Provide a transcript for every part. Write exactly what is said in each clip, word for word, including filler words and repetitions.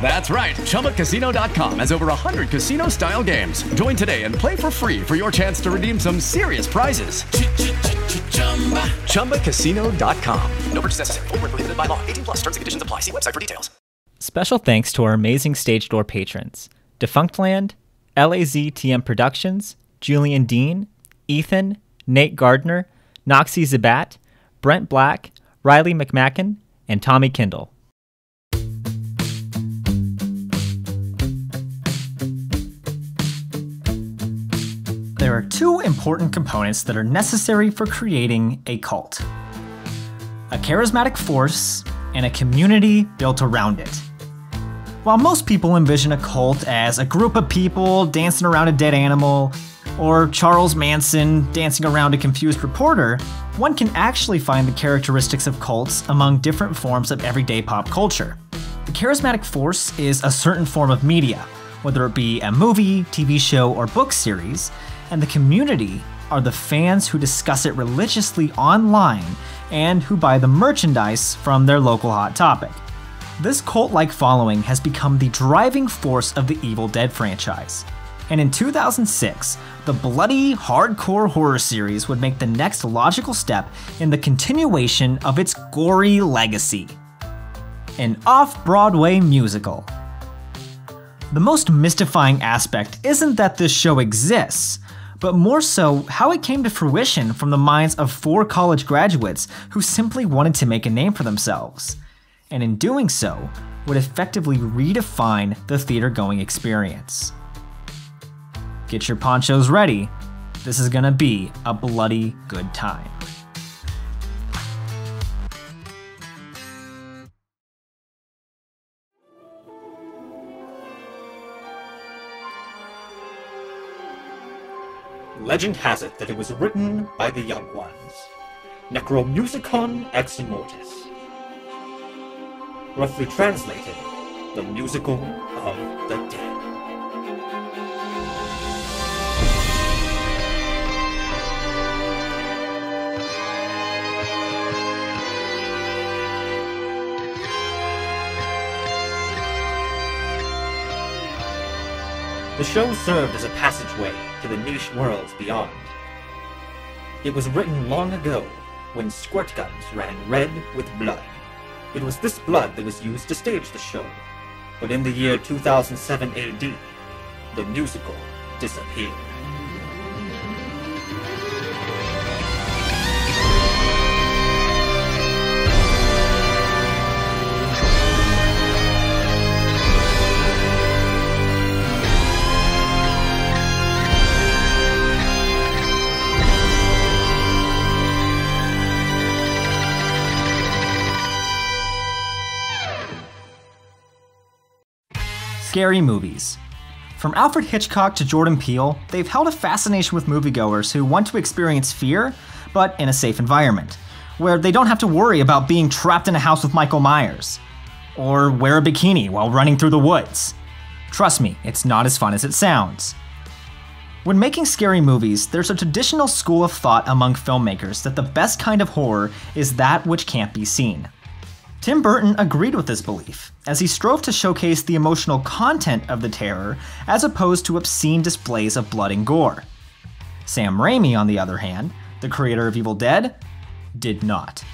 That's right. chumba casino dot com has over one hundred casino-style games. Join today and play for free for your chance to redeem some serious prizes. chumba casino dot com. No purchase necessary. Void where prohibited by law. eighteen plus. Terms and conditions apply. See website for details. Special thanks to our amazing Stage Door patrons: Defunctland, L A Z T M Productions, Julian Dean, Ethan, Nate Gardner, Noxie Zabat, Brent Black, Riley McMacken, and Tommy Kindle. There are two important components that are necessary for creating a cult: a charismatic force and a community built around it. While most people envision a cult as a group of people dancing around a dead animal, or Charles Manson dancing around a confused reporter, one can actually find the characteristics of cults among different forms of everyday pop culture. The charismatic force is a certain form of media, whether it be a movie, T V show, or book series, and the community are the fans who discuss it religiously online and who buy the merchandise from their local hot topic. This cult-like following has become the driving force of the Evil Dead franchise. And in two thousand six, the bloody hardcore horror series would make the next logical step in the continuation of its gory legacy: an off-Broadway musical. The most mystifying aspect isn't that this show exists, but more so how it came to fruition from the minds of four college graduates who simply wanted to make a name for themselves, and in doing so, would effectively redefine the theater-going experience. Get your ponchos ready. This is gonna be a bloody good time. Legend has it that it was written by the young ones. Necromusicon Ex Mortis. Roughly translated, the musical of the dead. The show served as a passageway to the niche worlds beyond. It was written long ago, when squirt guns ran red with blood. It was this blood that was used to stage the show, but in the year two thousand seven A D, the musical disappeared. Scary movies. From Alfred Hitchcock to Jordan Peele, they've held a fascination with moviegoers who want to experience fear, but in a safe environment, where they don't have to worry about being trapped in a house with Michael Myers, or wear a bikini while running through the woods. Trust me, it's not as fun as it sounds. When making scary movies, there's a traditional school of thought among filmmakers that the best kind of horror is that which can't be seen. Tim Burton agreed with this belief, as he strove to showcase the emotional content of the terror as opposed to obscene displays of blood and gore. Sam Raimi, on the other hand, the creator of Evil Dead, did not.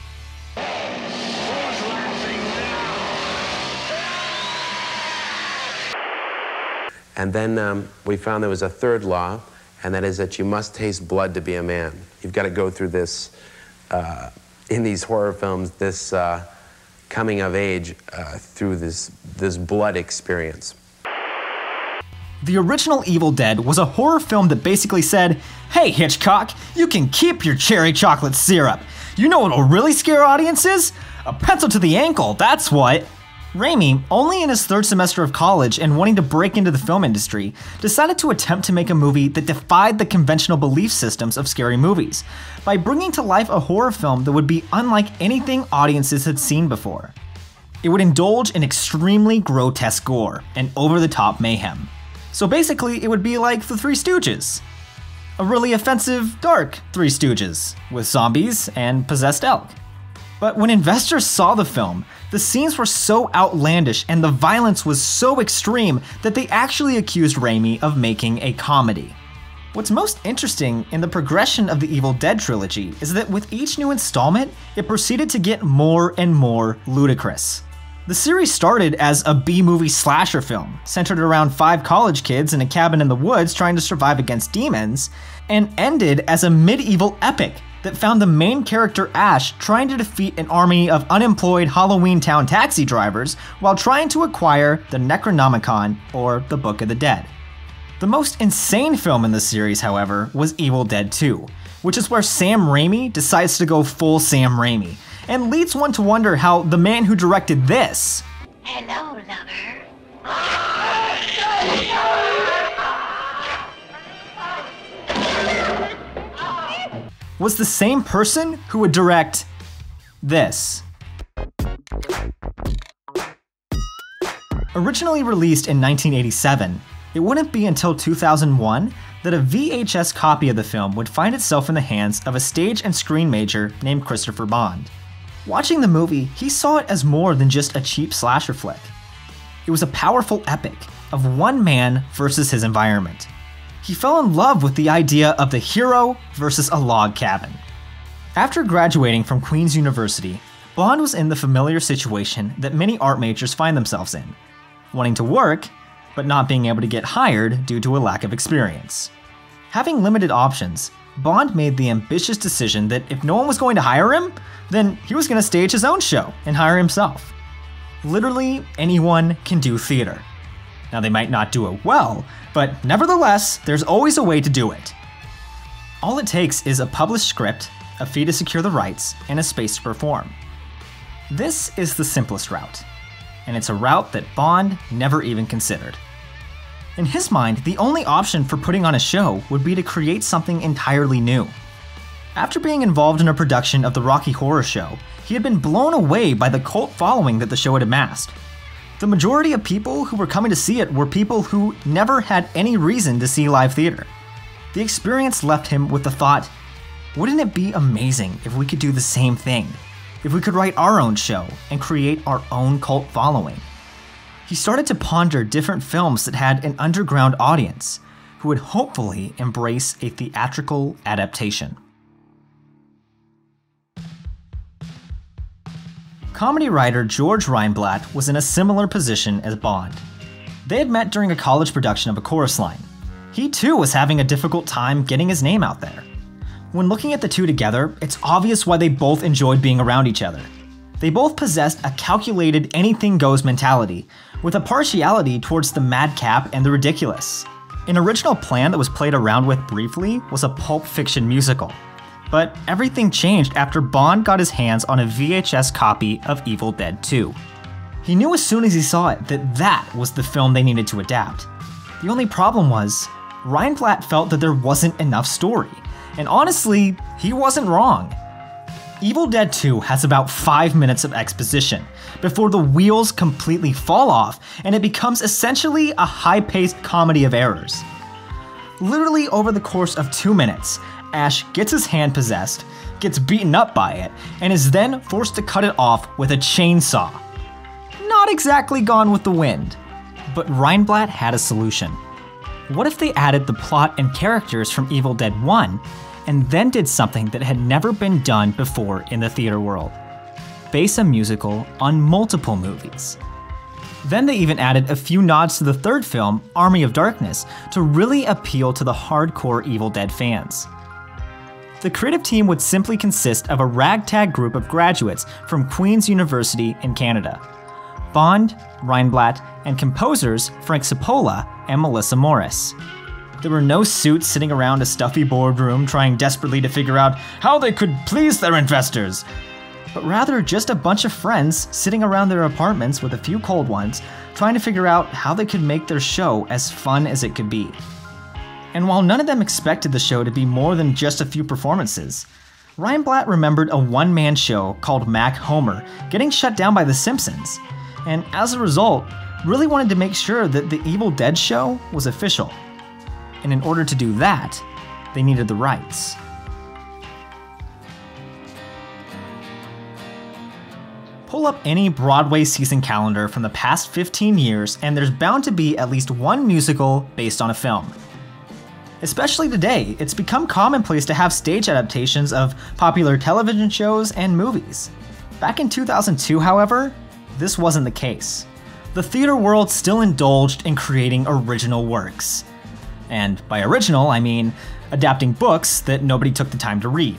And then um, we found there was a third law, and that is that you must taste blood to be a man. You've got to go through this uh, in these horror films, this uh, coming of age uh, through this, this blood experience. The original Evil Dead was a horror film that basically said, hey Hitchcock, you can keep your cherry chocolate syrup. You know what'll really scare audiences? A pencil to the ankle, that's what. Raimi, only in his third semester of college and wanting to break into the film industry, decided to attempt to make a movie that defied the conventional belief systems of scary movies, by bringing to life a horror film that would be unlike anything audiences had seen before. It would indulge in extremely grotesque gore and over-the-top mayhem. So basically, it would be like the Three Stooges. A really offensive, dark Three Stooges, with zombies and possessed elk. But when investors saw the film, the scenes were so outlandish and the violence was so extreme that they actually accused Raimi of making a comedy. What's most interesting in the progression of the Evil Dead trilogy is that with each new installment, it proceeded to get more and more ludicrous. The series started as a B-movie slasher film, centered around five college kids in a cabin in the woods trying to survive against demons, and ended as a medieval epic that found the main character Ash trying to defeat an army of unemployed Halloween Town taxi drivers while trying to acquire the Necronomicon, or the Book of the Dead. The most insane film in the series, however, was Evil Dead two, which is where Sam Raimi decides to go full Sam Raimi, and leads one to wonder how the man who directed this, hello, lover, was the same person who would direct this. Originally released in nineteen eighty-seven, it wouldn't be until two thousand one that a V H S copy of the film would find itself in the hands of a stage and screen major named Christopher Bond. Watching the movie, he saw it as more than just a cheap slasher flick. It was a powerful epic of one man versus his environment. He fell in love with the idea of the hero versus a log cabin. After graduating from Queen's University, Bond was in the familiar situation that many art majors find themselves in, wanting to work, but not being able to get hired due to a lack of experience. Having limited options, Bond made the ambitious decision that if no one was going to hire him, then he was going to stage his own show and hire himself. Literally anyone can do theater. Now, they might not do it well, but nevertheless, there's always a way to do it. All it takes is a published script, a fee to secure the rights, and a space to perform. This is the simplest route, and it's a route that Bond never even considered. In his mind, the only option for putting on a show would be to create something entirely new. After being involved in a production of the Rocky Horror Show, he had been blown away by the cult following that the show had amassed. The majority of people who were coming to see it were people who never had any reason to see live theater. The experience left him with the thought, wouldn't it be amazing if we could do the same thing? If we could write our own show and create our own cult following? He started to ponder different films that had an underground audience who would hopefully embrace a theatrical adaptation. Comedy writer George Reinblatt was in a similar position as Bond. They had met during a college production of A Chorus Line. He too was having a difficult time getting his name out there. When looking at the two together, it's obvious why they both enjoyed being around each other. They both possessed a calculated anything-goes mentality, with a partiality towards the madcap and the ridiculous. An original plan that was played around with briefly was a Pulp Fiction musical, but everything changed after Bond got his hands on a V H S copy of Evil Dead two. He knew as soon as he saw it that that was the film they needed to adapt. The only problem was, Reinblatt felt that there wasn't enough story, and honestly, he wasn't wrong. Evil Dead two has about five minutes of exposition before the wheels completely fall off and it becomes essentially a high-paced comedy of errors. Literally over the course of two minutes, Ash gets his hand possessed, gets beaten up by it, and is then forced to cut it off with a chainsaw. Not exactly Gone with the Wind, but Reinblatt had a solution. What if they added the plot and characters from Evil Dead one and then did something that had never been done before in the theater world. Base a musical on multiple movies. Then they even added a few nods to the third film, Army of Darkness, to really appeal to the hardcore Evil Dead fans. The creative team would simply consist of a ragtag group of graduates from Queen's University in Canada. Bond, Reinblatt, and composers Frank Cipolla and Melissa Morris. There were no suits sitting around a stuffy boardroom trying desperately to figure out how they could please their investors, but rather just a bunch of friends sitting around their apartments with a few cold ones, trying to figure out how they could make their show as fun as it could be. And while none of them expected the show to be more than just a few performances, Reinblatt remembered a one-man show called Mac Homer getting shut down by The Simpsons, and as a result, really wanted to make sure that the Evil Dead show was official. And in order to do that, they needed the rights. Pull up any Broadway season calendar from the past fifteen years and there's bound to be at least one musical based on a film. Especially today, it's become commonplace to have stage adaptations of popular television shows and movies. Back in two thousand two, however, this wasn't the case. The theater world still indulged in creating original works. And by original, I mean adapting books that nobody took the time to read.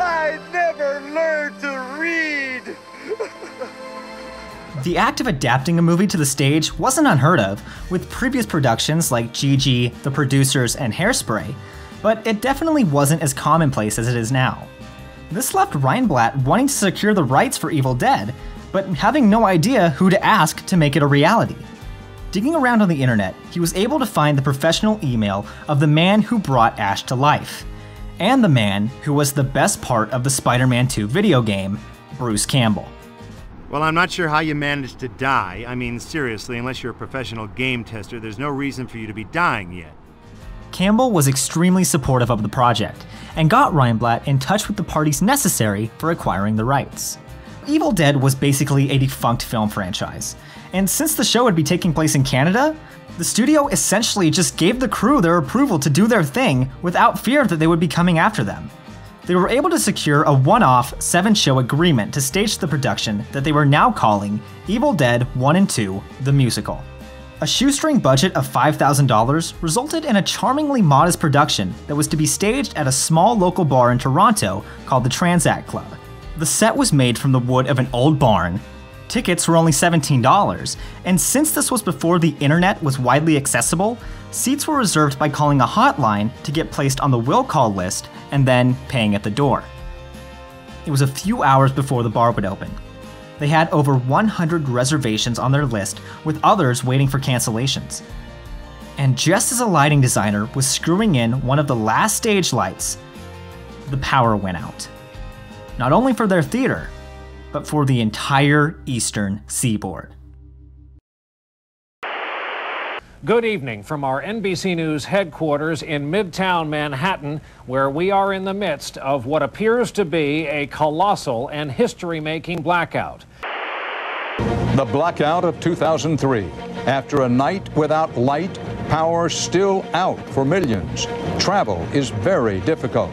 I never learned to read! The act of adapting a movie to the stage wasn't unheard of, with previous productions like Gigi, The Producers, and Hairspray, but it definitely wasn't as commonplace as it is now. This left Reinblatt wanting to secure the rights for Evil Dead, but having no idea who to ask to make it a reality. Digging around on the internet, he was able to find the professional email of the man who brought Ash to life, and the man who was the best part of the Spider-Man two video game, Bruce Campbell. Well, I'm not sure how you managed to die. I mean, seriously, unless you're a professional game tester, there's no reason for you to be dying yet. Campbell was extremely supportive of the project, and got Reinblatt in touch with the parties necessary for acquiring the rights. Evil Dead was basically a defunct film franchise, and since the show would be taking place in Canada, the studio essentially just gave the crew their approval to do their thing without fear that they would be coming after them. They were able to secure a one-off, seven-show agreement to stage the production that they were now calling Evil Dead one and two, The Musical. A shoestring budget of five thousand dollars resulted in a charmingly modest production that was to be staged at a small local bar in Toronto called the Transac Club. The set was made from the wood of an old barn. Tickets were only seventeen dollars, and since this was before the internet was widely accessible, seats were reserved by calling a hotline to get placed on the will call list and then paying at the door. It was a few hours before the bar would open. They had over one hundred reservations on their list, with others waiting for cancellations. And just as a lighting designer was screwing in one of the last stage lights, the power went out. Not only for their theater, but for the entire Eastern Seaboard. Good evening from our N B C News headquarters in Midtown Manhattan, where we are in the midst of what appears to be a colossal and history-making blackout. The blackout of two thousand three, after a night without light, power still out for millions. Travel is very difficult.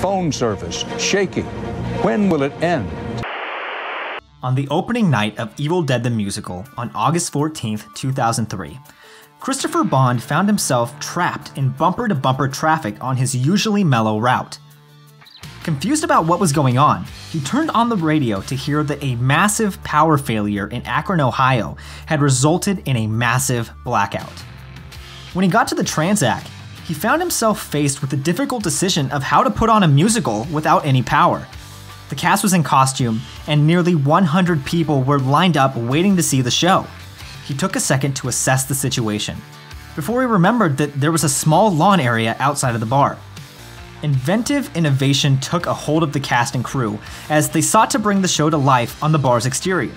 Phone service shaky. When will it end? On the opening night of Evil Dead the Musical on August fourteenth, two thousand three, Christopher Bond found himself trapped in bumper-to-bumper traffic on his usually mellow route. Confused about what was going on, he turned on the radio to hear that a massive power failure in Akron, Ohio had resulted in a massive blackout. When he got to the Transac, he found himself faced with the difficult decision of how to put on a musical without any power. The cast was in costume, and nearly one hundred people were lined up waiting to see the show. He took a second to assess the situation, before he remembered that there was a small lawn area outside of the bar. Inventive innovation took a hold of the cast and crew, as they sought to bring the show to life on the bar's exterior.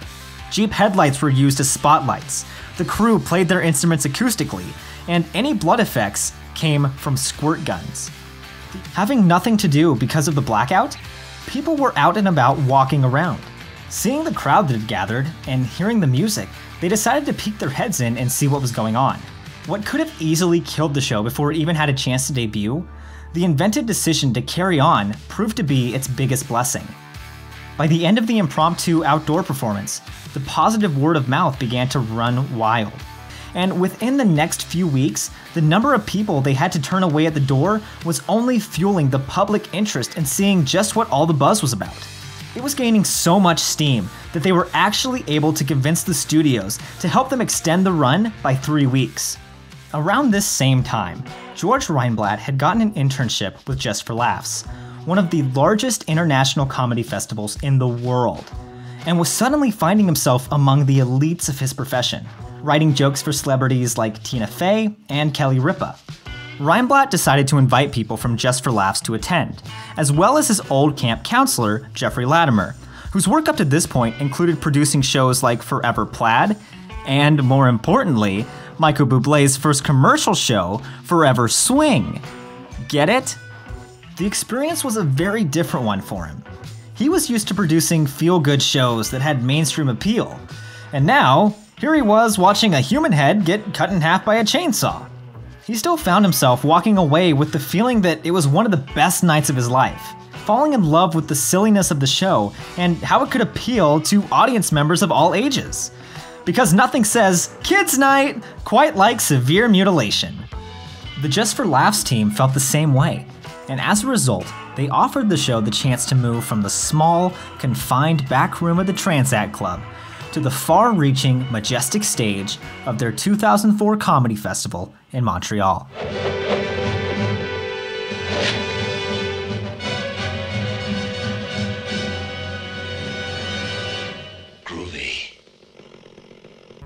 Jeep headlights were used as spotlights, the crew played their instruments acoustically, and any blood effects came from squirt guns. Having nothing to do because of the blackout, people were out and about walking around. Seeing the crowd that had gathered and hearing the music, they decided to peek their heads in and see what was going on. What could have easily killed the show before it even had a chance to debut, the inventive decision to carry on proved to be its biggest blessing. By the end of the impromptu outdoor performance, the positive word of mouth began to run wild. And within the next few weeks, The number of people they had to turn away at the door was only fueling the public interest in seeing just what all the buzz was about. It was gaining so much steam that they were actually able to convince the studios to help them extend the run by three weeks. Around this same time, George Reinblatt had gotten an internship with Just for Laughs, one of the largest international comedy festivals in the world, and was suddenly finding himself among the elites of his profession, writing jokes for celebrities like Tina Fey and Kelly Ripa. Reinblatt decided to invite people from Just for Laughs to attend, as well as his old camp counselor, Jeffrey Latimer, whose work up to this point included producing shows like Forever Plaid, and more importantly, Michael Bublé's first commercial show, Forever Swing. Get it? The experience was a very different one for him. He was used to producing feel-good shows that had mainstream appeal, and now, here he was watching a human head get cut in half by a chainsaw. He still found himself walking away with the feeling that it was one of the best nights of his life, falling in love with the silliness of the show and how it could appeal to audience members of all ages. Because nothing says kids' night quite like severe mutilation. The Just for Laughs team felt the same way, and as a result, they offered the show the chance to move from the small, confined back room of the Transac Club to the far-reaching, majestic stage of their two thousand four comedy festival in Montreal. Groovy.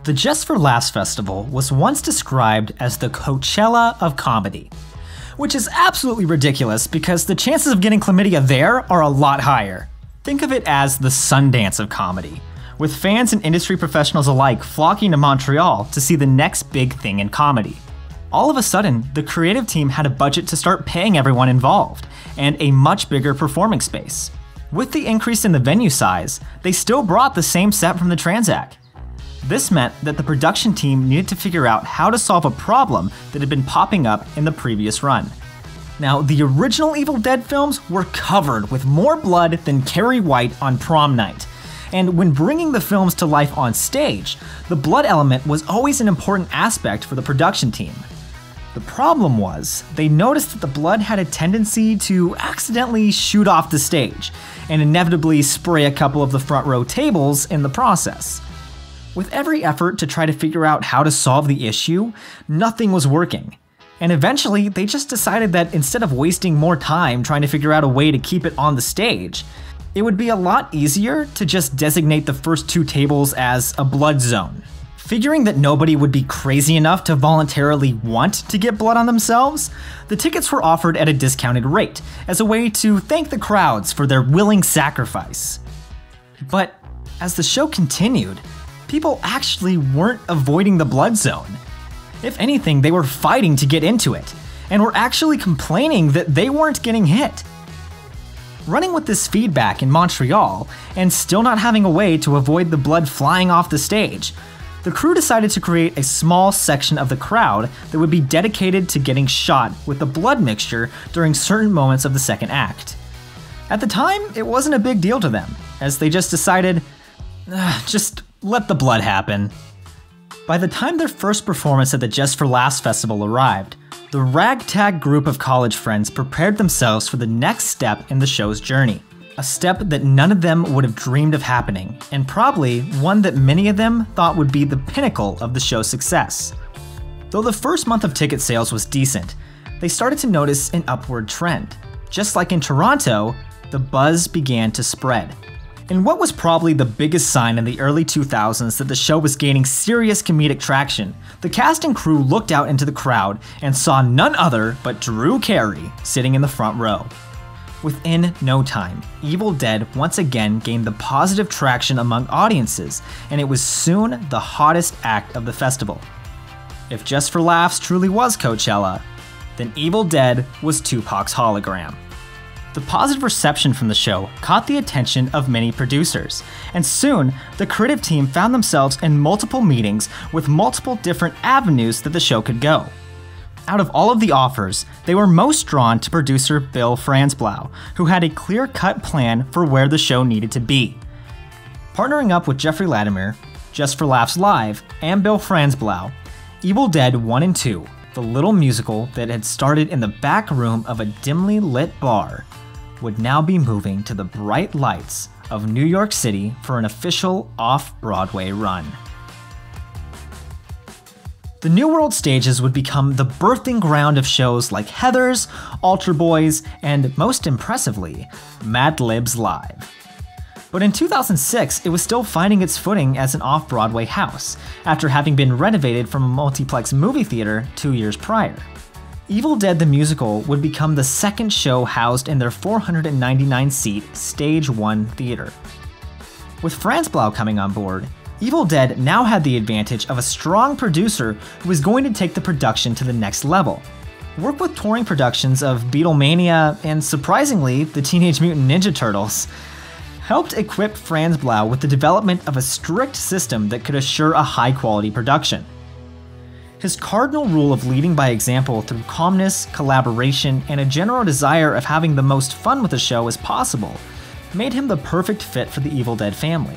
The Just for Laughs Festival was once described as the Coachella of comedy, which is absolutely ridiculous because the chances of getting chlamydia there are a lot higher. Think of it as the Sundance of comedy, with fans and industry professionals alike flocking to Montreal to see the next big thing in comedy. All of a sudden, the creative team had a budget to start paying everyone involved, and a much bigger performing space. With the increase in the venue size, they still brought the same set from the Transac. This meant that the production team needed to figure out how to solve a problem that had been popping up in the previous run. Now, the original Evil Dead films were covered with more blood than Carrie White on prom night, and when bringing the films to life on stage, the blood element was always an important aspect for the production team. The problem was, they noticed that the blood had a tendency to accidentally shoot off the stage, and inevitably spray a couple of the front row tables in the process. With every effort to try to figure out how to solve the issue, nothing was working, and eventually they just decided that instead of wasting more time trying to figure out a way to keep it on the stage, it would be a lot easier to just designate the first two tables as a blood zone. Figuring that nobody would be crazy enough to voluntarily want to get blood on themselves, the tickets were offered at a discounted rate as a way to thank the crowds for their willing sacrifice. But as the show continued, people actually weren't avoiding the blood zone. If anything, they were fighting to get into it, and were actually complaining that they weren't getting hit. Running with this feedback in Montreal, and still not having a way to avoid the blood flying off the stage, the crew decided to create a small section of the crowd that would be dedicated to getting shot with the blood mixture during certain moments of the second act. At the time, it wasn't a big deal to them, as they just decided, just let the blood happen. By the time their first performance at the Just for Laughs Festival arrived, the ragtag group of college friends prepared themselves for the next step in the show's journey, a step that none of them would have dreamed of happening, and probably one that many of them thought would be the pinnacle of the show's success. Though the first month of ticket sales was decent, they started to notice an upward trend. Just like in Toronto, the buzz began to spread. In what was probably the biggest sign in the early two thousands that the show was gaining serious comedic traction, the cast and crew looked out into the crowd and saw none other but Drew Carey sitting in the front row. Within no time, Evil Dead once again gained the positive traction among audiences, and it was soon the hottest act of the festival. If Just for Laughs truly was Coachella, then Evil Dead was Tupac's hologram. The positive reception from the show caught the attention of many producers, and soon the creative team found themselves in multiple meetings with multiple different avenues that the show could go. Out of all of the offers, they were most drawn to producer Bill Franzblau, who had a clear-cut plan for where the show needed to be. Partnering up with Jeffrey Latimer, Just for Laughs Live, and Bill Franzblau, Evil Dead one and two The little musical that had started in the back room of a dimly lit bar would now be moving to the bright lights of New York City for an official off-Broadway run. The New World stages would become the birthing ground of shows like Heathers, Altar Boys, and most impressively, Mad Libs Live. But in two thousand six, it was still finding its footing as an off-Broadway house, after having been renovated from a multiplex movie theater two years prior. Evil Dead the Musical would become the second show housed in their four hundred ninety-nine seat Stage one theater. With Franzblau coming on board, Evil Dead now had the advantage of a strong producer who was going to take the production to the next level. Work with touring productions of Beatlemania and, surprisingly, the Teenage Mutant Ninja Turtles, helped equip Franzblau with the development of a strict system that could assure a high-quality production. His cardinal rule of leading by example through calmness, collaboration, and a general desire of having the most fun with the show as possible made him the perfect fit for the Evil Dead family.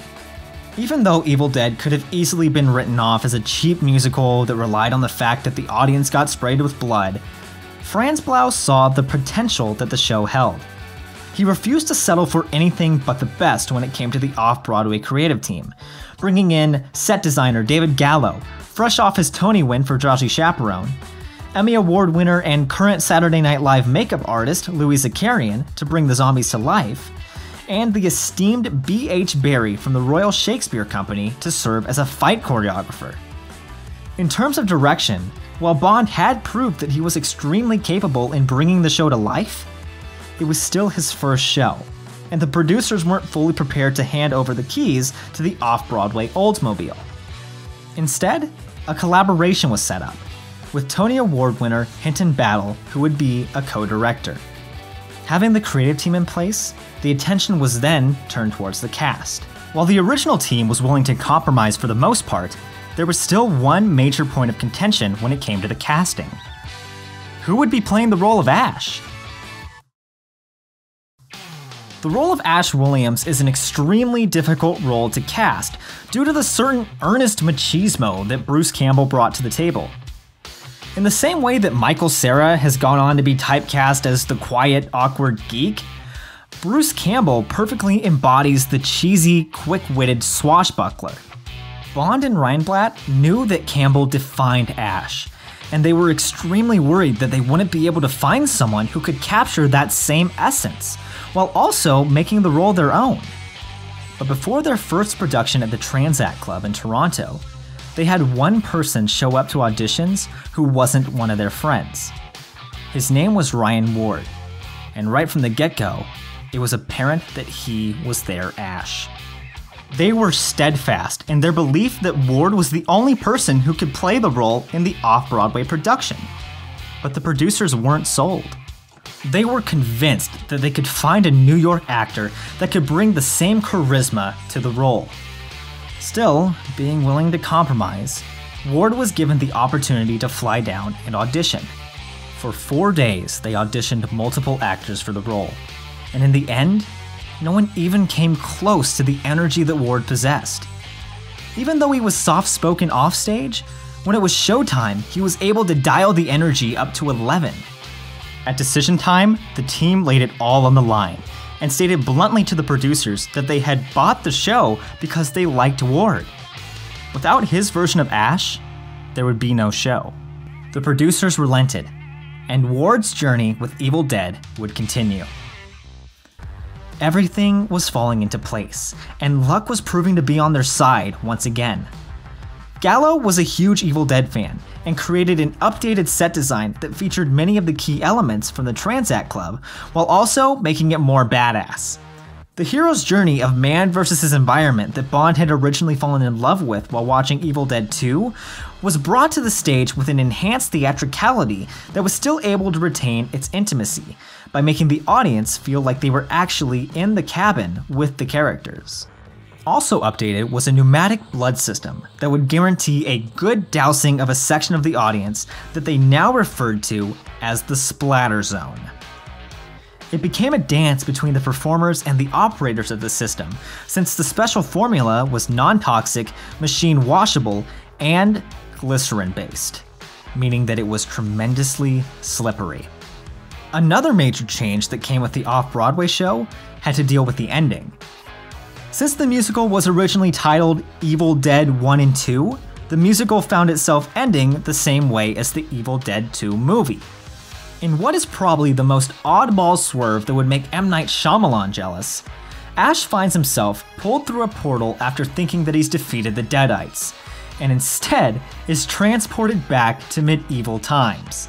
Even though Evil Dead could have easily been written off as a cheap musical that relied on the fact that the audience got sprayed with blood, Franzblau saw the potential that the show held. He refused to settle for anything but the best when it came to the off-Broadway creative team, bringing in set designer David Gallo, fresh off his Tony win for Drowsy Chaperone, Emmy Award winner and current Saturday Night Live makeup artist Louis Zakarian to bring the zombies to life, and the esteemed B H Barry from the Royal Shakespeare Company to serve as a fight choreographer. In terms of direction, while Bond had proved that he was extremely capable in bringing the show to life, it was still his first show, and the producers weren't fully prepared to hand over the keys to the off-Broadway Oldsmobile. Instead, a collaboration was set up, with Tony Award winner Hinton Battle, who would be a co-director. Having the creative team in place, the attention was then turned towards the cast. While the original team was willing to compromise for the most part, there was still one major point of contention when it came to the casting. Who would be playing the role of Ash? The role of Ash Williams is an extremely difficult role to cast due to the certain earnest machismo that Bruce Campbell brought to the table. In the same way that Michael Cera has gone on to be typecast as the quiet, awkward geek, Bruce Campbell perfectly embodies the cheesy, quick-witted swashbuckler. Bond and Reinblatt knew that Campbell defined Ash, and they were extremely worried that they wouldn't be able to find someone who could capture that same essence, while also making the role their own. But before their first production at the Transac Club in Toronto, they had one person show up to auditions who wasn't one of their friends. His name was Ryan Ward, and right from the get-go, it was apparent that he was their Ash. They were steadfast in their belief that Ward was the only person who could play the role in the off-Broadway production. But the producers weren't sold. They were convinced that they could find a New York actor that could bring the same charisma to the role. Still, being willing to compromise, Ward was given the opportunity to fly down and audition. For four days, they auditioned multiple actors for the role, and in the end, no one even came close to the energy that Ward possessed. Even though he was soft-spoken offstage, when it was showtime, he was able to dial the energy up to eleven. At decision time, the team laid it all on the line and stated bluntly to the producers that they had bought the show because they liked Ward. Without his version of Ash, there would be no show. The producers relented, and Ward's journey with Evil Dead would continue. Everything was falling into place, and luck was proving to be on their side once again. Gallo was a huge Evil Dead fan and created an updated set design that featured many of the key elements from the Transac Club, while also making it more badass. The hero's journey of man versus his environment that Bond had originally fallen in love with while watching Evil Dead two was brought to the stage with an enhanced theatricality that was still able to retain its intimacy by making the audience feel like they were actually in the cabin with the characters. Also updated was a pneumatic blood system that would guarantee a good dousing of a section of the audience that they now referred to as the splatter zone. It became a dance between the performers and the operators of the system, since the special formula was non-toxic, machine washable, and glycerin-based. meaning that it was tremendously slippery. Another major change that came with the off-Broadway show had to deal with the ending. Since the musical was originally titled Evil Dead one and two, the musical found itself ending the same way as the Evil Dead two movie. In what is probably the most oddball swerve that would make M. Night Shyamalan jealous, Ash finds himself pulled through a portal after thinking that he's defeated the Deadites, and instead is transported back to medieval times.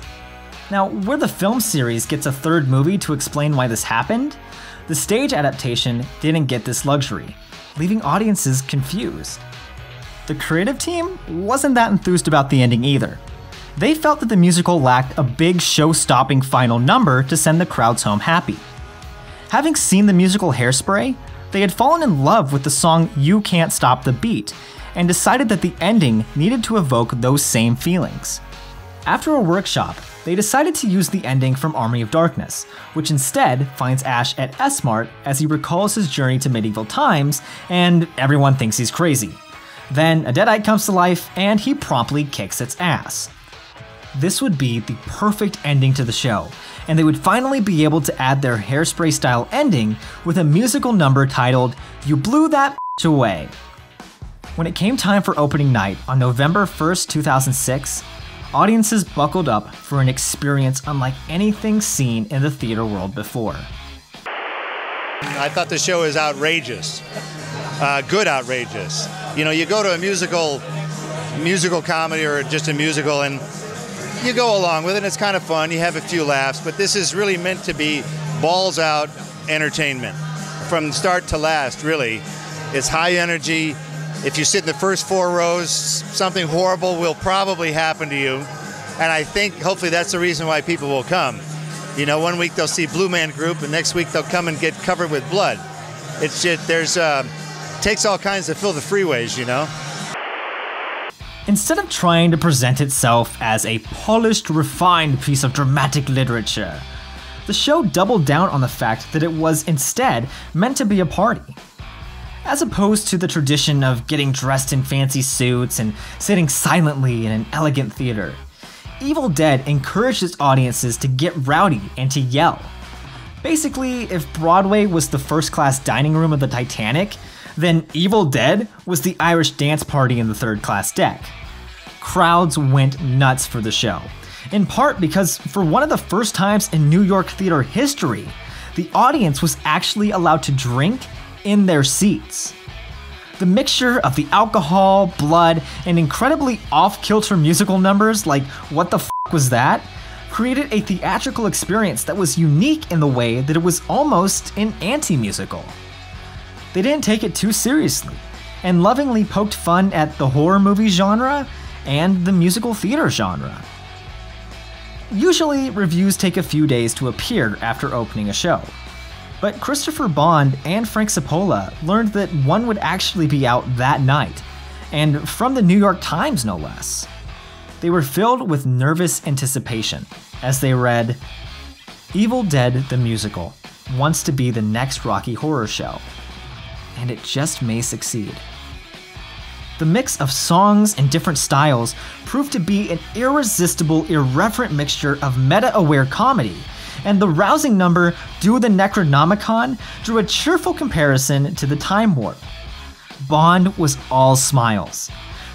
Now, where the film series gets a third movie to explain why this happened, the stage adaptation didn't get this luxury, leaving audiences confused. The creative team wasn't that enthused about the ending either. They felt that the musical lacked a big show-stopping final number to send the crowds home happy. Having seen the musical Hairspray, they had fallen in love with the song You Can't Stop the Beat and decided that the ending needed to evoke those same feelings. After a workshop, they decided to use the ending from Army of Darkness, which instead finds Ash at S-Mart as he recalls his journey to medieval times, and everyone thinks he's crazy. Then a Deadite comes to life, and he promptly kicks its ass. This would be the perfect ending to the show, and they would finally be able to add their Hairspray-style ending with a musical number titled You Blew That Bitch Away. When it came time for opening night on November first, two thousand six, audiences buckled up for an experience unlike anything seen in the theater world before. I thought the show was outrageous. Uh, good outrageous. You know, you go to a musical, musical comedy or just a musical and you go along with it, it's kind of fun, you have a few laughs, but this is really meant to be balls out entertainment. From start to last, really. It's high energy. If you sit in the first four rows, something horrible will probably happen to you. And I think, hopefully, that's the reason why people will come. You know, one week they'll see Blue Man Group, and next week they'll come and get covered with blood. It's just, there's, uh, takes all kinds to fill the freeways, you know? Instead of trying to present itself as a polished, refined piece of dramatic literature, the show doubled down on the fact that it was instead meant to be a party. As opposed to the tradition of getting dressed in fancy suits and sitting silently in an elegant theater, Evil Dead encouraged its audiences to get rowdy and to yell. Basically, if Broadway was the first-class dining room of the Titanic, then Evil Dead was the Irish dance party in the third-class deck. Crowds went nuts for the show, in part because for one of the first times in New York theater history, the audience was actually allowed to drink in their seats. The mixture of the alcohol, blood, and incredibly off-kilter musical numbers like What the F*** Was That? Created a theatrical experience that was unique in the way that it was almost an anti-musical. They didn't take it too seriously, and lovingly poked fun at the horror movie genre and the musical theater genre. Usually, reviews take a few days to appear after opening a show. But Christopher Bond and Frank Cipolla learned that one would actually be out that night, and from the New York Times no less. They were filled with nervous anticipation as they read, Evil Dead the Musical wants to be the next Rocky Horror Show, and it just may succeed. The mix of songs and different styles proved to be an irresistible, irreverent mixture of meta-aware comedy, and the rousing number, Do the Necronomicon, drew a cheerful comparison to the Time Warp. Bond was all smiles.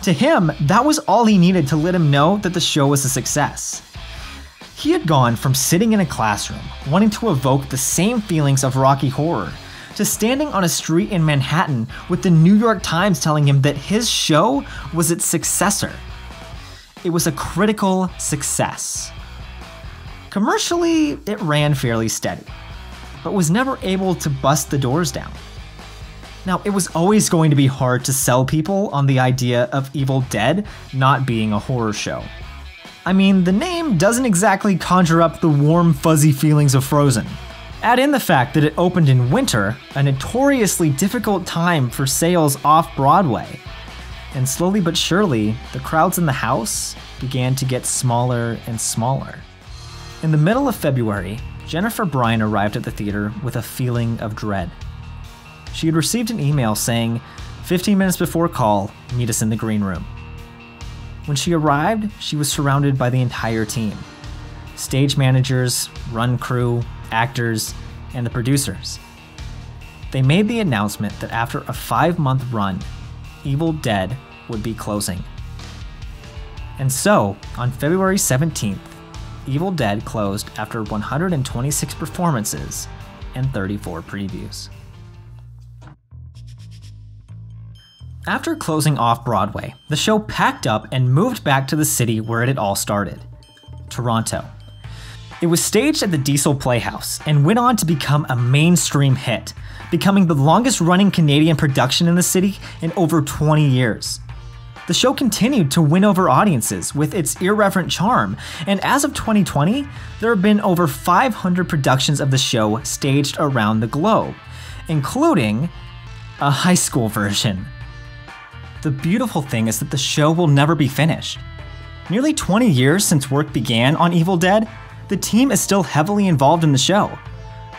To him, that was all he needed to let him know that the show was a success. He had gone from sitting in a classroom, wanting to evoke the same feelings of Rocky Horror, to standing on a street in Manhattan with the New York Times telling him that his show was its successor. It was a critical success. Commercially, it ran fairly steady, but was never able to bust the doors down. Now, it was always going to be hard to sell people on the idea of Evil Dead not being a horror show. I mean, the name doesn't exactly conjure up the warm, fuzzy feelings of Frozen. Add in the fact that it opened in winter, a notoriously difficult time for sales off-Broadway, and slowly but surely, the crowds in the house began to get smaller and smaller. In the middle of February, Jennifer Bryan arrived at the theater with a feeling of dread. She had received an email saying, fifteen minutes before call, meet us in the green room. When she arrived, she was surrounded by the entire team. Stage managers, run crew, actors, and the producers. They made the announcement that after a five-month run, Evil Dead would be closing. And so, on February seventeenth, Evil Dead closed after one hundred twenty-six performances and thirty-four previews. After closing off Broadway, the show packed up and moved back to the city where it had all started, Toronto. It was staged at the Diesel Playhouse and went on to become a mainstream hit, becoming the longest-running Canadian production in the city in over twenty years. The show continued to win over audiences with its irreverent charm, and as of twenty twenty, there have been over five hundred productions of the show staged around the globe, including a high school version. The beautiful thing is that the show will never be finished. Nearly twenty years since work began on Evil Dead, the team is still heavily involved in the show.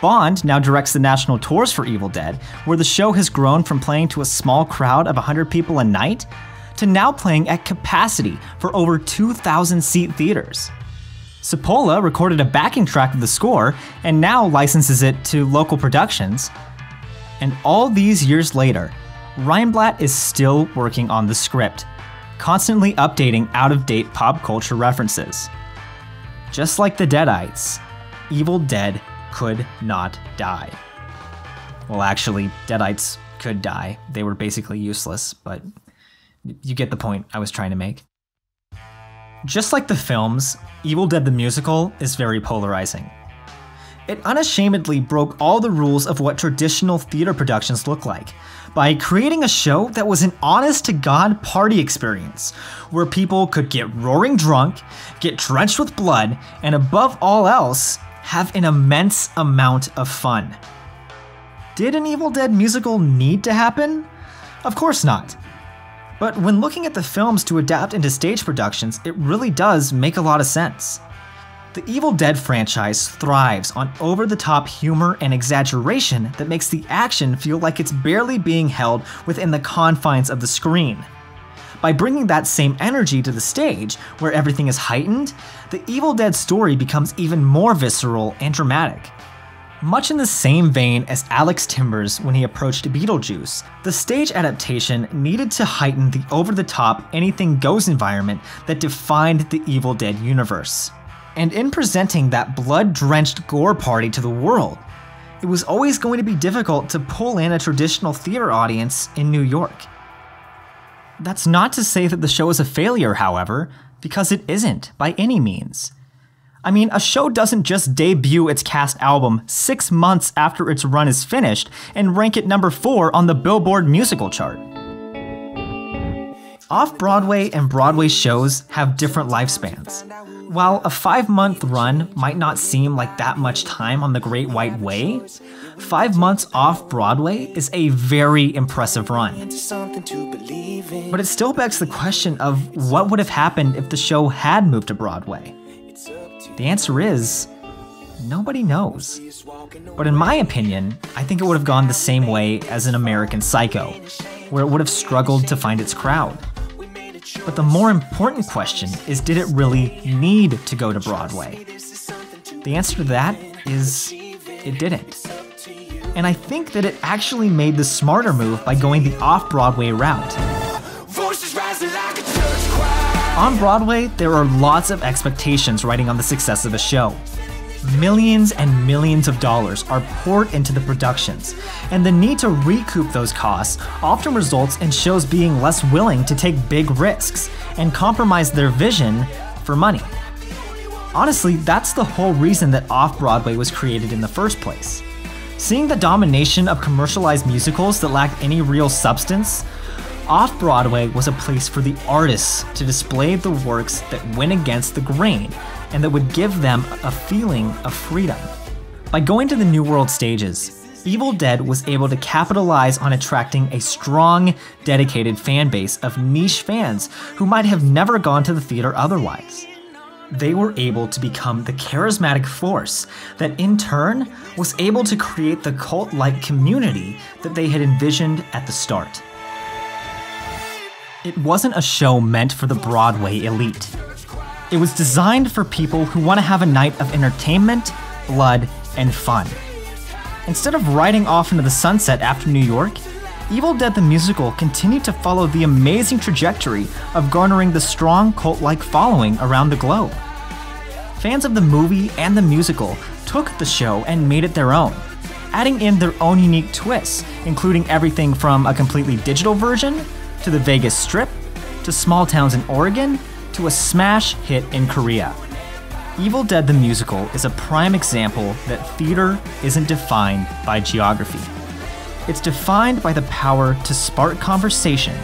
Bond now directs the national tours for Evil Dead, where the show has grown from playing to a small crowd of one hundred people a night to now playing at capacity for over two thousand seat theaters. Cipolla recorded a backing track of the score and now licenses it to local productions. And all these years later, Reinblatt is still working on the script, constantly updating out-of-date pop culture references. Just like the Deadites, Evil Dead could not die. Well, actually, Deadites could die. They were basically useless, but you get the point I was trying to make. Just like the films, Evil Dead the Musical is very polarizing. It unashamedly broke all the rules of what traditional theater productions look like by creating a show that was an honest-to-God party experience, where people could get roaring drunk, get drenched with blood, and above all else, have an immense amount of fun. Did an Evil Dead musical need to happen? Of course not. But when looking at the films to adapt into stage productions, it really does make a lot of sense. The Evil Dead franchise thrives on over-the-top humor and exaggeration that makes the action feel like it's barely being held within the confines of the screen. By bringing that same energy to the stage, where everything is heightened, the Evil Dead story becomes even more visceral and dramatic. Much in the same vein as Alex Timbers when he approached Beetlejuice, the stage adaptation needed to heighten the over-the-top, anything-goes environment that defined the Evil Dead universe. And in presenting that blood-drenched gore party to the world, it was always going to be difficult to pull in a traditional theater audience in New York. That's not to say that the show is a failure, however, because it isn't by any means. I mean, a show doesn't just debut its cast album six months after its run is finished and rank it number four on the Billboard musical chart. Off-Broadway and Broadway shows have different lifespans. While a five-month run might not seem like that much time on the Great White Way, five months off-Broadway is a very impressive run. But it still begs the question of what would have happened if the show had moved to Broadway. The answer is, nobody knows. But in my opinion, I think it would have gone the same way as an American Psycho, where it would have struggled to find its crowd. But the more important question is, did it really need to go to Broadway? The answer to that is, it didn't. And I think that it actually made the smarter move by going the off-Broadway route. On Broadway, there are lots of expectations riding on the success of a show. Millions and millions of dollars are poured into the productions, and the need to recoup those costs often results in shows being less willing to take big risks and compromise their vision for money. Honestly, that's the whole reason that Off-Broadway was created in the first place. Seeing the domination of commercialized musicals that lack any real substance, Off-Broadway was a place for the artists to display the works that went against the grain and that would give them a feeling of freedom. By going to the New World stages, Evil Dead was able to capitalize on attracting a strong, dedicated fan base of niche fans who might have never gone to the theater otherwise. They were able to become the charismatic force that in turn was able to create the cult-like community that they had envisioned at the start. It wasn't a show meant for the Broadway elite. It was designed for people who want to have a night of entertainment, blood, and fun. Instead of riding off into the sunset after New York, Evil Dead the Musical continued to follow the amazing trajectory of garnering the strong cult-like following around the globe. Fans of the movie and the musical took the show and made it their own, adding in their own unique twists, including everything from a completely digital version, to the Vegas Strip, to small towns in Oregon, to a smash hit in Korea. Evil Dead the Musical is a prime example that theater isn't defined by geography. It's defined by the power to spark conversation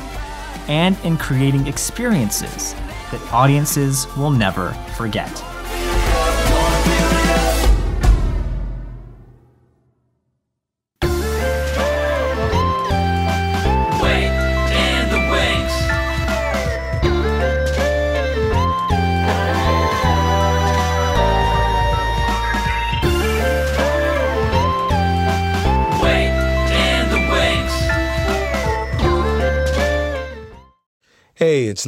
and in creating experiences that audiences will never forget. Hey, it's